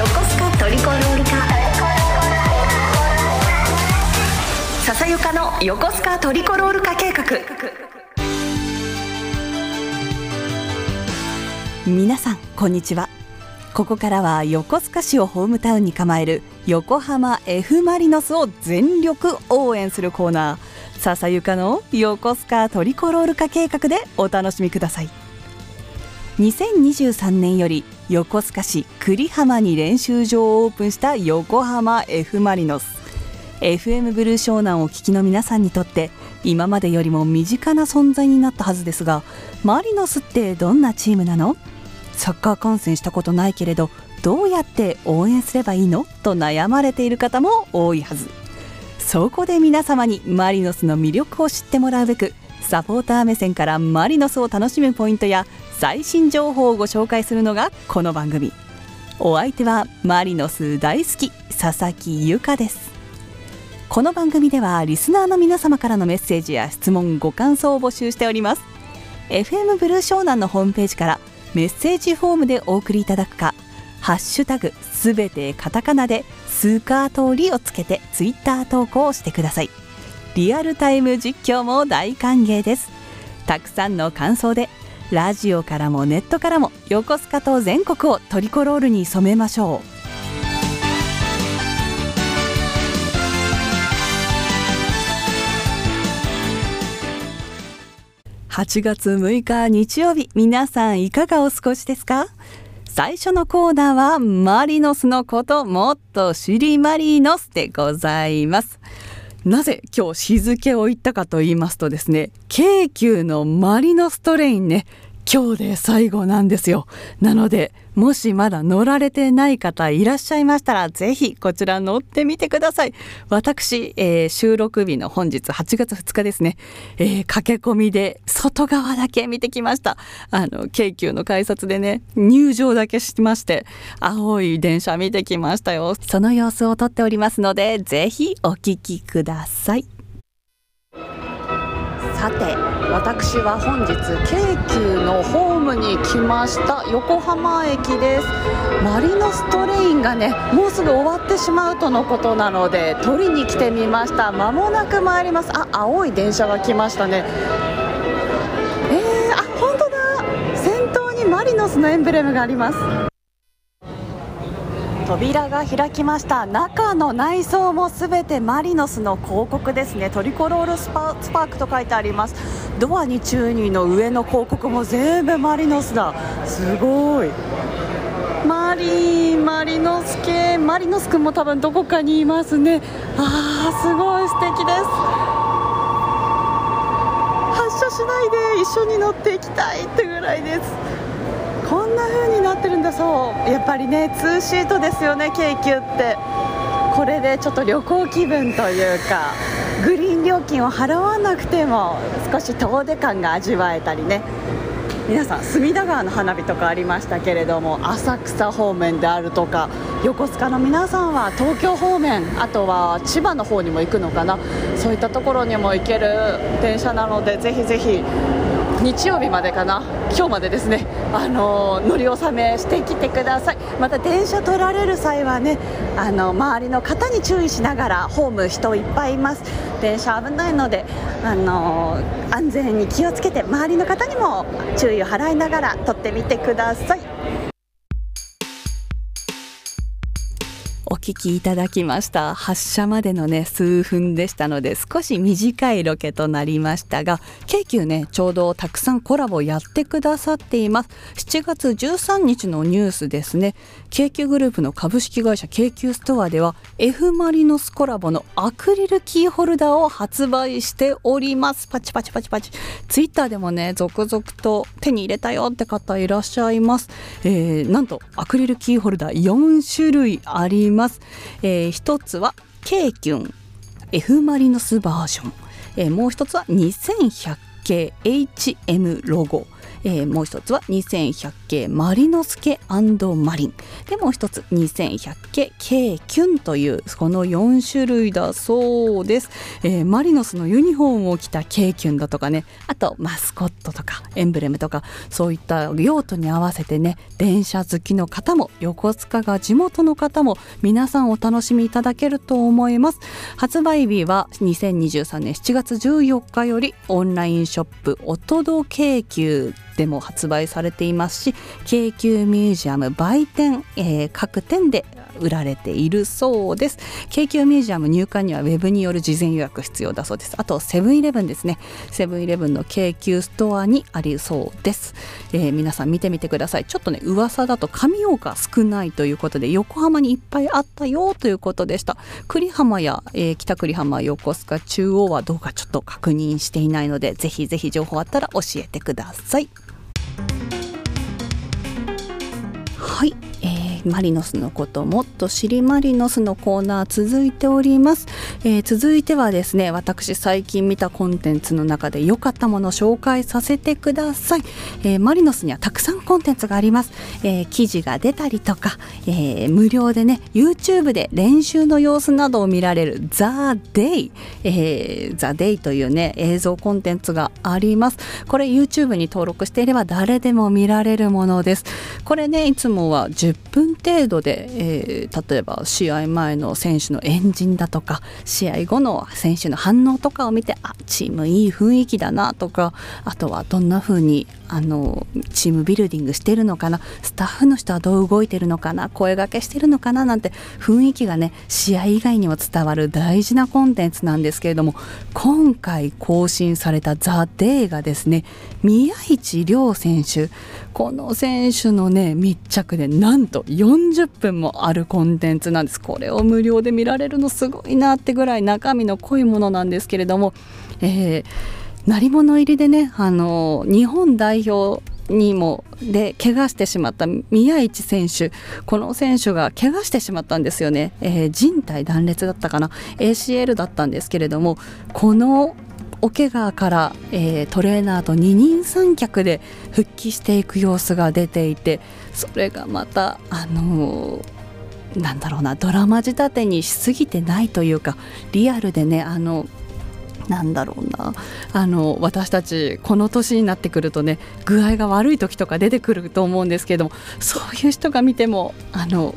須賀トリコロール科笹ゆかの横須賀トリコロール化計画。皆さんこんにちは。ここからは横須賀市をホームタウンに構える横浜 F マリノスを全力応援するコーナー、笹ゆかの横須賀トリコロール化計画でお楽しみください。2023年より横須賀市久里浜に練習場をオープンした横浜 F マリノス。FM ブルー湘南をお聞きの皆さんにとって今までよりも身近な存在になったはずですが、マリノスってどんなチームなの？サッカー観戦したことないけれどどうやって応援すればいいの？と悩まれている方も多いはず。そこで皆様にマリノスの魅力を知ってもらうべく、サポーター目線からマリノスを楽しむポイントや最新情報をご紹介するのがこの番組。お相手はマリノス大好き佐々木由香です。この番組ではリスナーの皆様からのメッセージや質問、ご感想を募集しております。 FM ブルー湘南のホームページからメッセージフォームでお送りいただくか、ハッシュタグすべてカタカナでスーカー通りをつけてツイッター投稿をしてください。リアルタイム実況も大歓迎です。たくさんの感想でラジオからもネットからも横須賀と全国をトリコロールに染めましょう。8月6日日曜日、皆さんいかがお過ごしですか？最初のコーナーはマリノスのこともっと知りマリノスでございます。なぜ今日日付を言ったかと言いますとですね、京急のマリノストレインね、今日で最後なんですよ。なのでもしまだ乗られてない方いらっしゃいましたら、ぜひこちら乗ってみてください。私、収録日の本日8月2日ですね、駆け込みで外側だけ見てきました。京急の改札でね、入場だけしまして青い電車見てきましたよ。その様子を撮っておりますので、ぜひお聞きください。さて、私は本日京急のホームに来ました。横浜駅です。マリノストレインがね、もうすぐ終わってしまうとのことなので取りに来てみました。間もなく参ります。あ、青い電車が来ましたね。あ、本当だ。先頭にマリノスのエンブレムがあります。扉が開きました。中の内装もすべてマリノスの広告ですね。トリコロールスパークと書いてあります。ドアに注入の上の広告も全部マリノスだ。すごい。マリノス系、マリノス君も多分どこかにいますね。あー、すごい素敵です。発車しないで一緒に乗っていきたいってぐらいです。こんな風になってるんだそう。やっぱりね、ツーシートですよね、京急って。これでちょっと旅行気分というか、グリーン料金を払わなくても少し遠出感が味わえたりね。皆さん、隅田川の花火とかありましたけれども、浅草方面であるとか、横須賀の皆さんは東京方面、あとは千葉の方にも行くのかな、そういったところにも行ける電車なので、ぜひぜひ日曜日までかな、今日までですね、乗り納めしてきてください。また電車取られる際はね、周りの方に注意しながら、ホーム人いっぱいいます。電車危ないので、安全に気をつけて、周りの方にも注意を払いながら取ってみてください。お聞きいただきました。発車までのね、数分でしたので少し短いロケとなりましたが、京急ね、ちょうどたくさんコラボやってくださっています。7月13日のニュースですね。京急グループの株式会社京急ストアでは F マリノスコラボのアクリルキーホルダーを発売しております。パチパチパチパチ。ツイッターでもね、続々と手に入れたよって方いらっしゃいます。なんとアクリルキーホルダー4種類あります。一つは K キュン F マリノスバージョン、もう一つは2100系 HM ロゴ、もう一つは2100系マリノスケ&マリンで、もう一つ2100系Kキュンというこの4種類だそうです。マリノスのユニフォームを着たKキュンだとかね、あとマスコットとかエンブレムとか、そういった用途に合わせてね、電車好きの方も横須賀が地元の方も皆さんお楽しみいただけると思います。発売日は2023年7月14日よりオンラインショップおとど京急でも発売されていますし、京急ミュージアム売店、各店で売られているそうです。京急ミュージアム入館にはウェブによる事前予約必要だそうです。あとセブンイレブンですね、セブンイレブンの京急ストアにありそうです。皆さん見てみてください。ちょっとね、噂だと上大岡少ないということで、横浜にいっぱいあったよということでした。栗浜や、北栗浜、横須賀、中央はどうかちょっと確認していないので、ぜひぜひ情報あったら教えてください。はい、マリノスのこともっと知りマリノスのコーナー続いております。続いてはですね、私最近見たコンテンツの中で良かったものを紹介させてください。マリノスにはたくさんコンテンツがあります。記事が出たりとか、無料でね YouTube で練習の様子などを見られる The Day、The Day というね映像コンテンツがあります。これ YouTube に登録していれば誰でも見られるものです。これね、いつもは10分程度で、例えば試合前の選手の円陣だとか、試合後の選手の反応とかを見て、あ、チームいい雰囲気だなとか、あとはどんな風にチームビルディングしてるのかな、スタッフの人はどう動いてるのかな、声掛けしてるのかななんて雰囲気がね、試合以外にも伝わる大事なコンテンツなんですけれども、今回更新された The Day がですね、宮市亮選手、この選手のね密着でなんと40分もあるコンテンツなんです。これを無料で見られるのすごいなってぐらい中身の濃いものなんですけれども、鳴り物入りでね、日本代表にもで怪我してしまった宮市選手、この選手が怪我してしまったんですよね。靭帯断裂だったかな、 ACL だったんですけれども、このお怪我から、トレーナーと二人三脚で復帰していく様子が出ていて、それがまたなんだろうな、ドラマ仕立てにしすぎてないというか、リアルでね、なんだろうな、私たちこの年になってくるとね、具合が悪い時とか出てくると思うんですけども、そういう人が見ても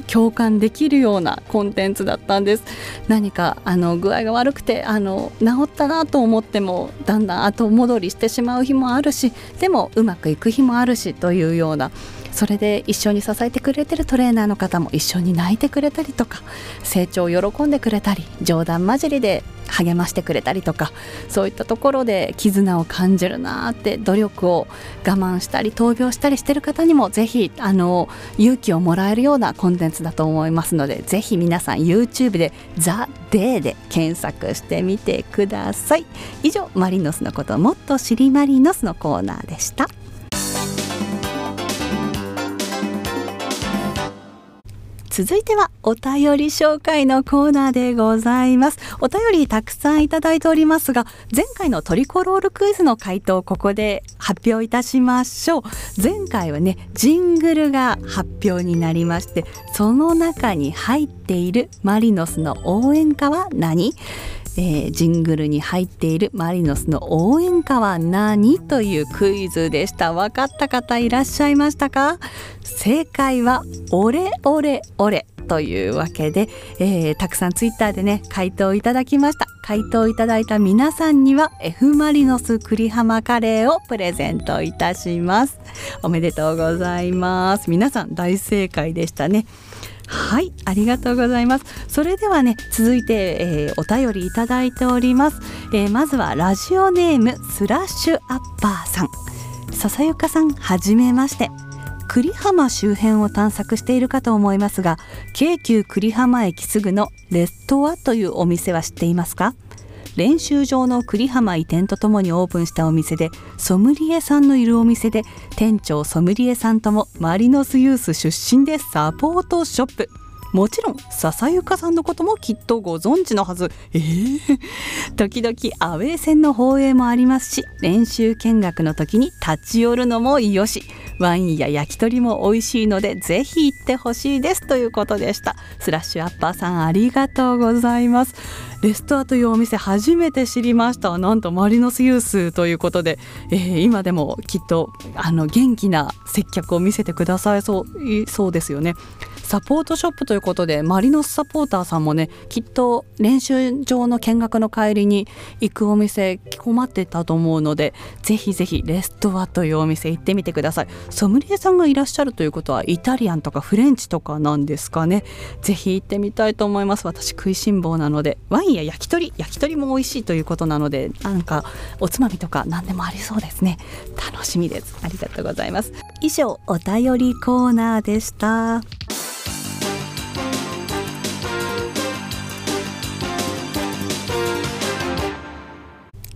共感できるようなコンテンツだったんです。何か具合が悪くて治ったなと思っても、だんだん後戻りしてしまう日もあるし、でもうまくいく日もあるしというような、それで一緒に支えてくれてるトレーナーの方も一緒に泣いてくれたりとか、成長を喜んでくれたり、冗談交じりで励ましてくれたりとか、そういったところで絆を感じるなーって、努力を我慢したり闘病したりしてる方にもぜひ勇気をもらえるようなコンテンツだと思いますので、ぜひ皆さん YouTube で The Day で検索してみてください。以上、マリノスのこともっと知りマリノスのコーナーでした。続いてはお便り紹介のコーナーでございます。お便りたくさんいただいておりますが、前回のトリコロールクイズの回答をここで発表いたしましょう。前回はね、ジングルが発表になりまして、その中に入っているマリノスの応援歌は何？ジングルに入っているマリノスの応援歌は何？というクイズでした。分かった方いらっしゃいましたか？正解はオレオレオレというわけで、たくさんツイッターでね回答いただきました。回答いただいた皆さんには F マリノス栗浜カレーをプレゼントいたします。おめでとうございます。皆さん大正解でしたね。はい、ありがとうございます。それではね、続いて、お便りいただいております。まずはラジオネームスラッシュアッパーさん。笹ゆかさん、はじめまして。栗浜周辺を探索しているかと思いますが、京急栗浜駅すぐのレストアというお店は知っていますか？練習場の栗浜移転とともにオープンしたお店で、ソムリエさんのいるお店で、店長ソムリエさんともマリノスユース出身でサポートショップ。もちろん笹ゆかさんのこともきっとご存知のはず。時々アウェー戦の放映もありますし、練習見学の時に立ち寄るのもよし、ワインや焼き鳥も美味しいのでぜひ行ってほしいですということでした。スラッシュアッパーさん、ありがとうございます。レストアというお店初めて知りました。なんとマリノスユースということで、今でもきっと元気な接客を見せてくださいそうですよね。サポートショップということで、マリノスサポーターさんもね、きっと練習場の見学の帰りに行くお店困ってたと思うので、ぜひぜひレストアというお店行ってみてください。ソムリエさんがいらっしゃるということは、イタリアンとかフレンチとかなんですかね。ぜひ行ってみたいと思います。私食いしん坊なので、ワインや焼き鳥も美味しいということなので、なんかおつまみとか何でもありそうですね。楽しみです。ありがとうございます。以上、お便りコーナーでした。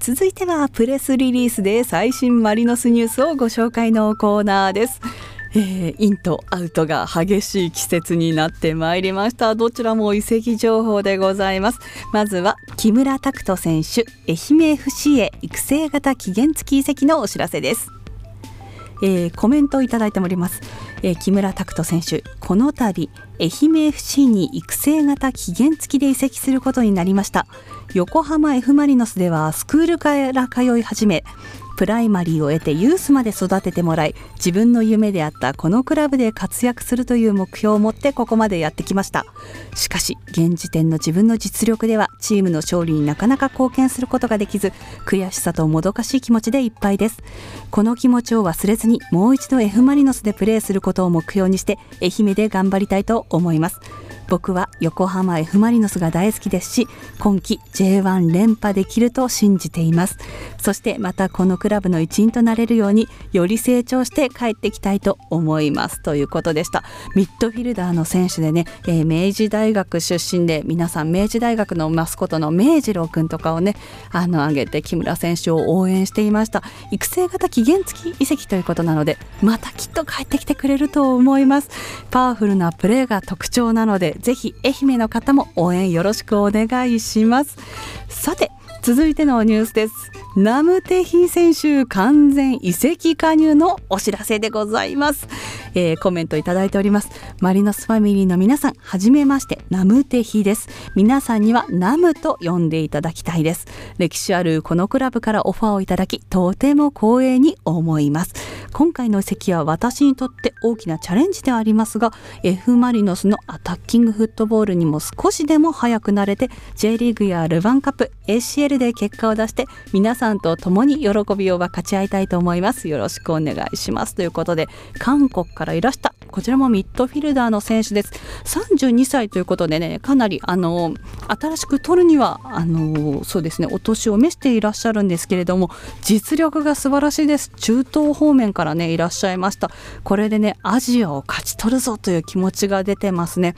続いてはプレスリリースで最新マリノスニュースをご紹介のコーナーです。インとアウトが激しい季節になってまいりました。どちらも移籍情報でございます。まずは木村拓人選手、愛媛 FC へ育成型期限付き移籍のお知らせです。コメントをいただいております。木村拓人選手、この度愛媛 FC に育成型期限付きで移籍することになりました。横浜 F マリノスではスクールから通い始め、プライマリーを得てユースまで育ててもらい、自分の夢であったこのクラブで活躍するという目標を持ってここまでやってきました。しかし現時点の自分の実力ではチームの勝利になかなか貢献することができず、悔しさともどかしい気持ちでいっぱいです。この気持ちを忘れずに、もう一度 F マリノスでプレーすることを目標にして愛媛で頑張りたいと思います。僕は横浜 F マリノスが大好きですし、今季 J1 連覇できると信じています。そしてまたこのクラブの一員となれるように、より成長して帰ってきたいと思いますということでした。ミッドフィルダーの選手でね、明治大学出身で、皆さん明治大学のマスコットの明治郎くんとかをね、挙げて木村選手を応援していました。育成型期限付き移籍ということなので、またきっと帰ってきてくれると思います。パワフルなプレーが特徴なので、ぜひ愛媛の方も応援よろしくお願いします。さて、続いてのニュースです。ナムテヒ選手完全移籍加入のお知らせでございます。コメントいただいております。マリノスファミリーの皆さん、はじめまして、ナムテヒです。皆さんにはナムと呼んでいただきたいです。歴史あるこのクラブからオファーをいただき、とても光栄に思います。今回の移籍は私にとって大きなチャレンジでありますが、 F マリノスのアタッキングフットボールにも少しでも早く慣れて、 J リーグやルヴァンカップ、 ACL で結果を出して、皆さんと共に喜びを分かち合いたいと思います。よろしくお願いしますということで、韓国からいらしたこちらもミッドフィルダーの選手です。32歳ということでね、かなり新しく取るにはそうですね、お年を召していらっしゃるんですけれども、実力が素晴らしいです。中東方面からねいらっしゃいました。これでね、アジアを勝ち取るぞという気持ちが出てますね。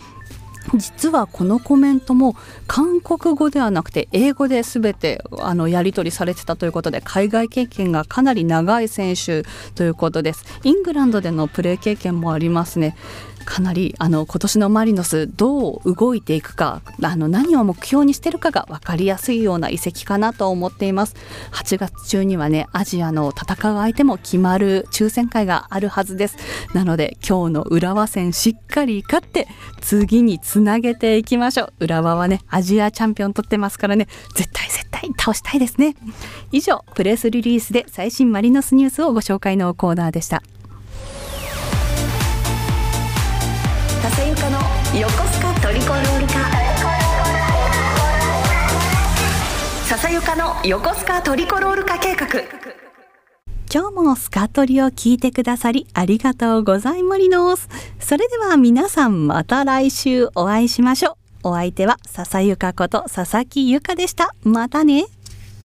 実はこのコメントも韓国語ではなくて英語で全てやり取りされてたということで、海外経験がかなり長い選手ということです。イングランドでのプレー経験もありますね。かなり今年のマリノス、どう動いていくか、何を目標にしているかが分かりやすいような移籍かなと思っています。8月中にはね、アジアの戦う相手も決まる抽選会があるはずです。なので今日の浦和戦しっかり勝って次につなげていきましょう。浦和はね、アジアチャンピオン取ってますからね、絶対倒したいですね。以上、プレスリリースで最新マリノスニュースをご紹介のコーナーでした。笹ゆかの横須賀トリコロール化、笹ゆかの横須賀トリコロール化計画。今日もスカトリを聞いてくださりありがとうございます。それでは皆さん、また来週お会いしましょう。お相手は笹ゆかこと佐々木ゆかでした。またね。